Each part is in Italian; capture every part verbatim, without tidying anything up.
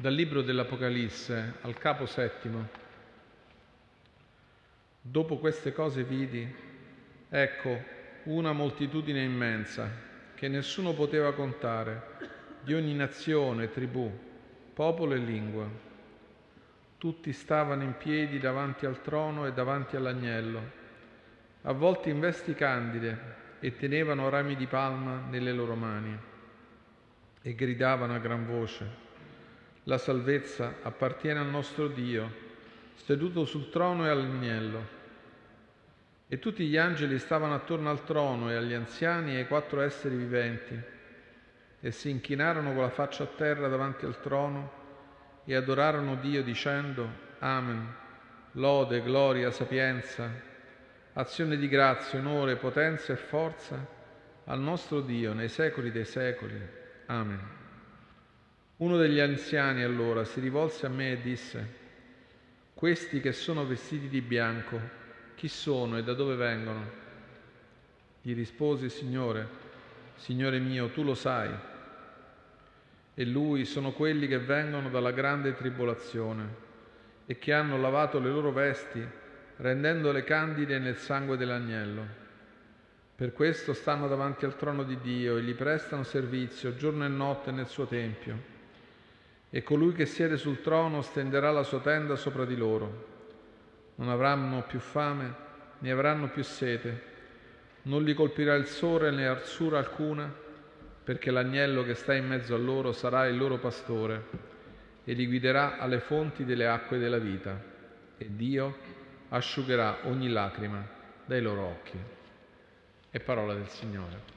dal libro dell'Apocalisse al capo settimo. Dopo queste cose vidi, ecco, una moltitudine immensa, che nessuno poteva contare, di ogni nazione, tribù, popolo e lingua. Tutti stavano in piedi davanti al trono e davanti all'agnello, avvolti in vesti candide, e tenevano rami di palma nelle loro mani, e gridavano a gran voce: la salvezza appartiene al nostro Dio, seduto sul trono e all'agnello. E tutti gli angeli stavano attorno al trono e agli anziani e ai quattro esseri viventi, e si inchinarono con la faccia a terra davanti al trono e adorarono Dio dicendo: Amen, lode, gloria, sapienza, azione di grazia, onore, potenza e forza al nostro Dio nei secoli dei secoli. Amen. Uno degli anziani allora si rivolse a me e disse: questi che sono vestiti di bianco, chi sono e da dove vengono? Gli risposi: Signore, Signore mio, tu lo sai. E lui: sono quelli che vengono dalla grande tribolazione e che hanno lavato le loro vesti, rendendole candide nel sangue dell'agnello. Per questo stanno davanti al trono di Dio e gli prestano servizio giorno e notte nel suo tempio. E colui che siede sul trono stenderà la sua tenda sopra di loro. Non avranno più fame, né avranno più sete. Non li colpirà il sole né arsura alcuna, perché l'agnello che sta in mezzo a loro sarà il loro pastore e li guiderà alle fonti delle acque della vita. E Dio asciugherà ogni lacrima dai loro occhi. È parola del Signore.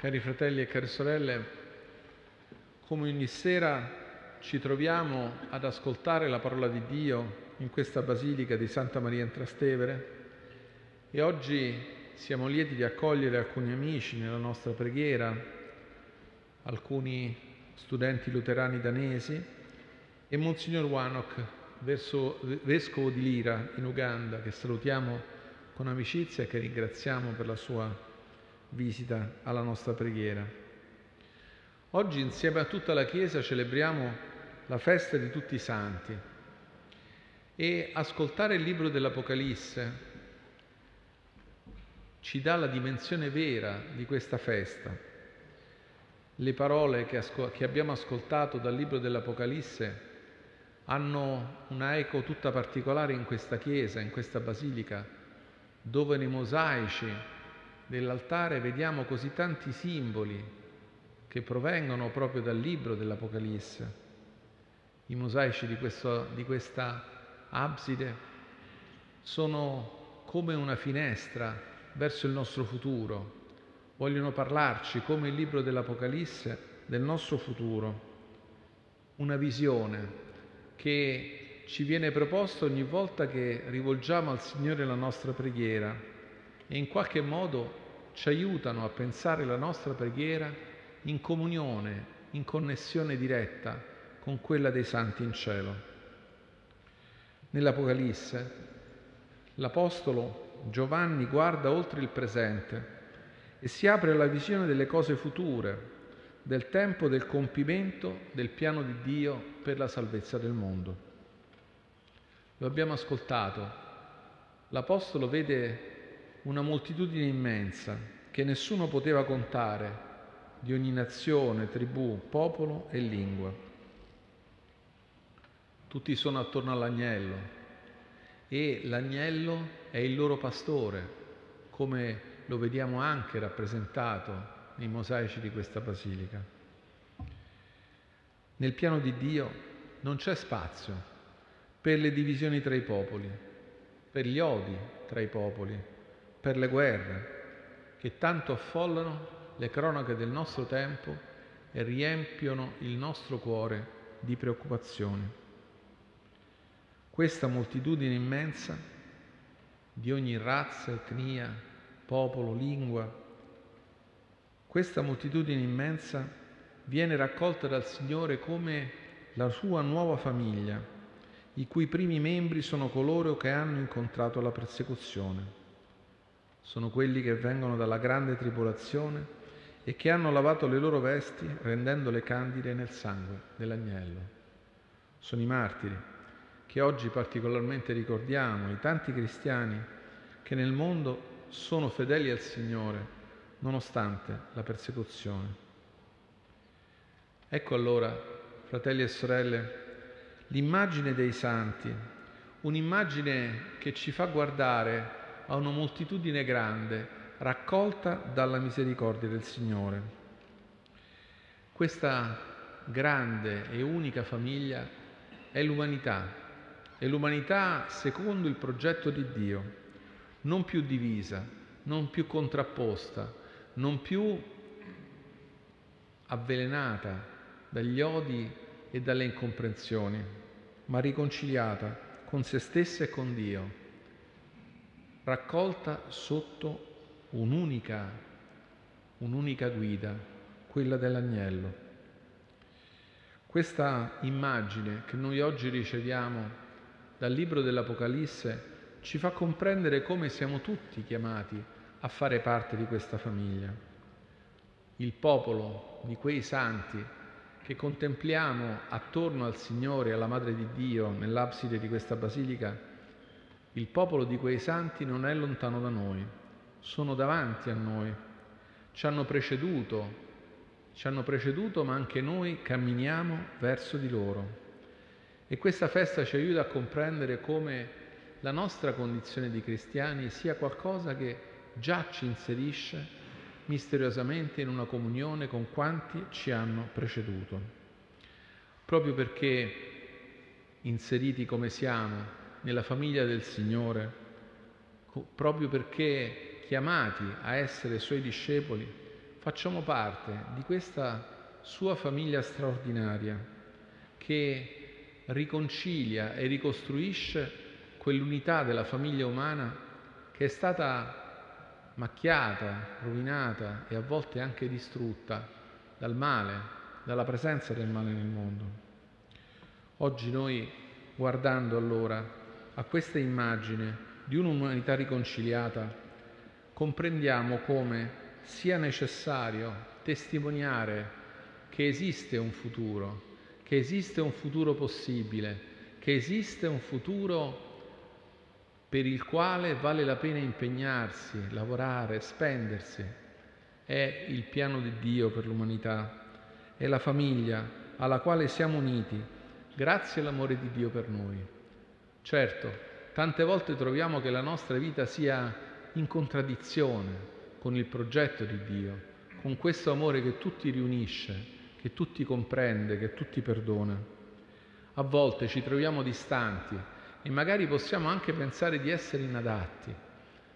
Cari fratelli e care sorelle, come ogni sera ci troviamo ad ascoltare la parola di Dio in questa basilica di Santa Maria in Trastevere, e oggi siamo lieti di accogliere alcuni amici nella nostra preghiera, alcuni studenti luterani danesi e Monsignor Wanok, vescovo di Lira in Uganda, che salutiamo con amicizia e che ringraziamo per la sua visita alla nostra preghiera. Oggi insieme a tutta la Chiesa celebriamo la festa di tutti i santi, e ascoltare il libro dell'Apocalisse ci dà la dimensione vera di questa festa. Le parole che, asco- che abbiamo ascoltato dal libro dell'Apocalisse hanno una eco tutta particolare in questa Chiesa, in questa Basilica, dove nei mosaici dell'altare vediamo così tanti simboli che provengono proprio dal libro dell'Apocalisse. I mosaici di, questo, di questa abside sono come una finestra verso il nostro futuro, vogliono parlarci, come il libro dell'Apocalisse, del nostro futuro, una visione che ci viene proposta ogni volta che rivolgiamo al Signore la nostra preghiera, e in qualche modo ci aiutano a pensare la nostra preghiera in comunione, in connessione diretta con quella dei santi in cielo. Nell'Apocalisse l'Apostolo Giovanni guarda oltre il presente e si apre alla visione delle cose future, del tempo del compimento del piano di Dio per la salvezza del mondo. Lo abbiamo ascoltato. L'Apostolo vede una moltitudine immensa che nessuno poteva contare, di ogni nazione, tribù, popolo e lingua. Tutti sono attorno all'agnello e l'agnello è il loro pastore, come lo vediamo anche rappresentato nei mosaici di questa basilica. Nel piano di Dio non c'è spazio per le divisioni tra i popoli, per gli odi tra i popoli, per le guerre che tanto affollano le cronache del nostro tempo e riempiono il nostro cuore di preoccupazioni. Questa moltitudine immensa di ogni razza, etnia, popolo, lingua, questa moltitudine immensa viene raccolta dal Signore come la sua nuova famiglia, i cui primi membri sono coloro che hanno incontrato la persecuzione. Sono quelli che vengono dalla grande tribolazione e che hanno lavato le loro vesti rendendole candide nel sangue dell'agnello. Sono i martiri, che oggi particolarmente ricordiamo, i tanti cristiani che nel mondo sono fedeli al Signore nonostante la persecuzione. Ecco allora, fratelli e sorelle, l'immagine dei santi, un'immagine che ci fa guardare a una moltitudine grande raccolta dalla misericordia del Signore. Questa grande e unica famiglia è l'umanità, e l'umanità secondo il progetto di Dio, non più divisa, non più contrapposta, non più avvelenata dagli odi e dalle incomprensioni, ma riconciliata con se stessa e con Dio, raccolta sotto un'unica, un'unica guida, quella dell'agnello. Questa immagine che noi oggi riceviamo dal libro dell'Apocalisse ci fa comprendere come siamo tutti chiamati a fare parte di questa famiglia. Il popolo di quei santi che contempliamo attorno al Signore e alla Madre di Dio nell'abside di questa basilica, il popolo di quei santi non è lontano da noi, sono davanti a noi, ci hanno preceduto, ci hanno preceduto ma anche noi camminiamo verso di loro. E questa festa ci aiuta a comprendere come la nostra condizione di cristiani sia qualcosa che già ci inserisce misteriosamente in una comunione con quanti ci hanno preceduto. Proprio perché inseriti come siamo nella famiglia del Signore, proprio perché chiamati a essere Suoi discepoli, facciamo parte di questa Sua famiglia straordinaria che riconcilia e ricostruisce quell'unità della famiglia umana che è stata macchiata, rovinata e a volte anche distrutta dal male, dalla presenza del male nel mondo. Oggi noi, guardando allora a questa immagine di un'umanità riconciliata, comprendiamo come sia necessario testimoniare che esiste un futuro, che esiste un futuro possibile, che esiste un futuro per il quale vale la pena impegnarsi, lavorare, spendersi. È il piano di Dio per l'umanità, è la famiglia alla quale siamo uniti, grazie all'amore di Dio per noi. Certo, tante volte troviamo che la nostra vita sia in contraddizione con il progetto di Dio, con questo amore che tutti riunisce, che tutti comprende, che tutti perdona. A volte ci troviamo distanti e magari possiamo anche pensare di essere inadatti,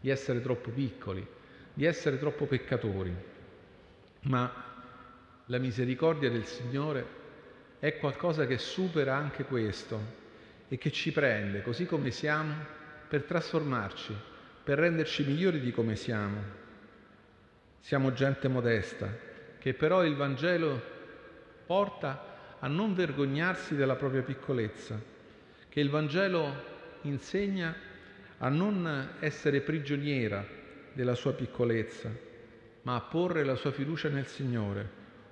di essere troppo piccoli, di essere troppo peccatori. Ma la misericordia del Signore è qualcosa che supera anche questo e che ci prende così come siamo per trasformarci, per renderci migliori di come siamo. Siamo gente modesta, che però il Vangelo porta a non vergognarsi della propria piccolezza, che il Vangelo insegna a non essere prigioniera della sua piccolezza, ma a porre la sua fiducia nel Signore,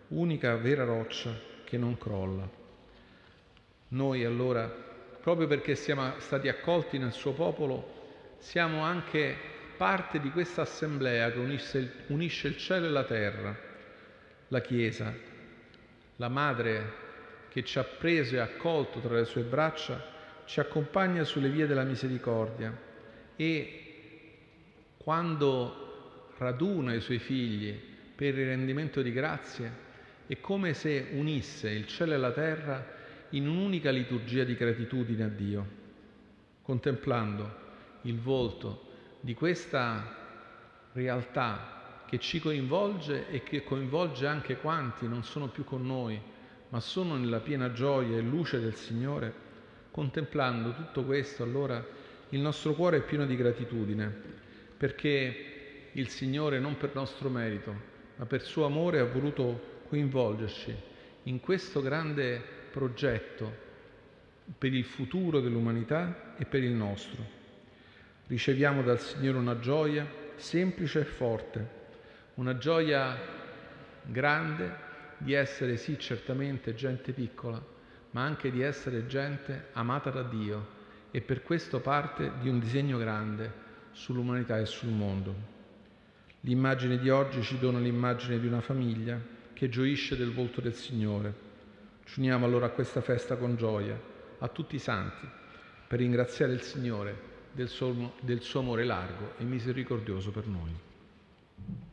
unica vera roccia che non crolla. Noi allora, proprio perché siamo stati accolti nel suo popolo, siamo anche parte di questa assemblea che unisce, unisce il cielo e la terra, la Chiesa, la madre che ci ha preso e accolto tra le sue braccia, ci accompagna sulle vie della misericordia e quando raduna i suoi figli per il rendimento di grazie è come se unisse il cielo e la terra in un'unica liturgia di gratitudine a Dio. Contemplando il volto di questa realtà che ci coinvolge e che coinvolge anche quanti non sono più con noi, ma sono nella piena gioia e luce del Signore, contemplando tutto questo, allora il nostro cuore è pieno di gratitudine, perché il Signore, non per nostro merito, ma per suo amore, ha voluto coinvolgerci in questo grande progetto per il futuro dell'umanità e per il nostro. Riceviamo dal Signore una gioia semplice e forte, una gioia grande di essere sì certamente gente piccola, ma anche di essere gente amata da Dio e per questo parte di un disegno grande sull'umanità e sul mondo. L'immagine di oggi ci dona l'immagine di una famiglia che gioisce del volto del Signore. Ci uniamo allora a questa festa con gioia, a tutti i santi, per ringraziare il Signore del suo, del suo amore largo e misericordioso per noi.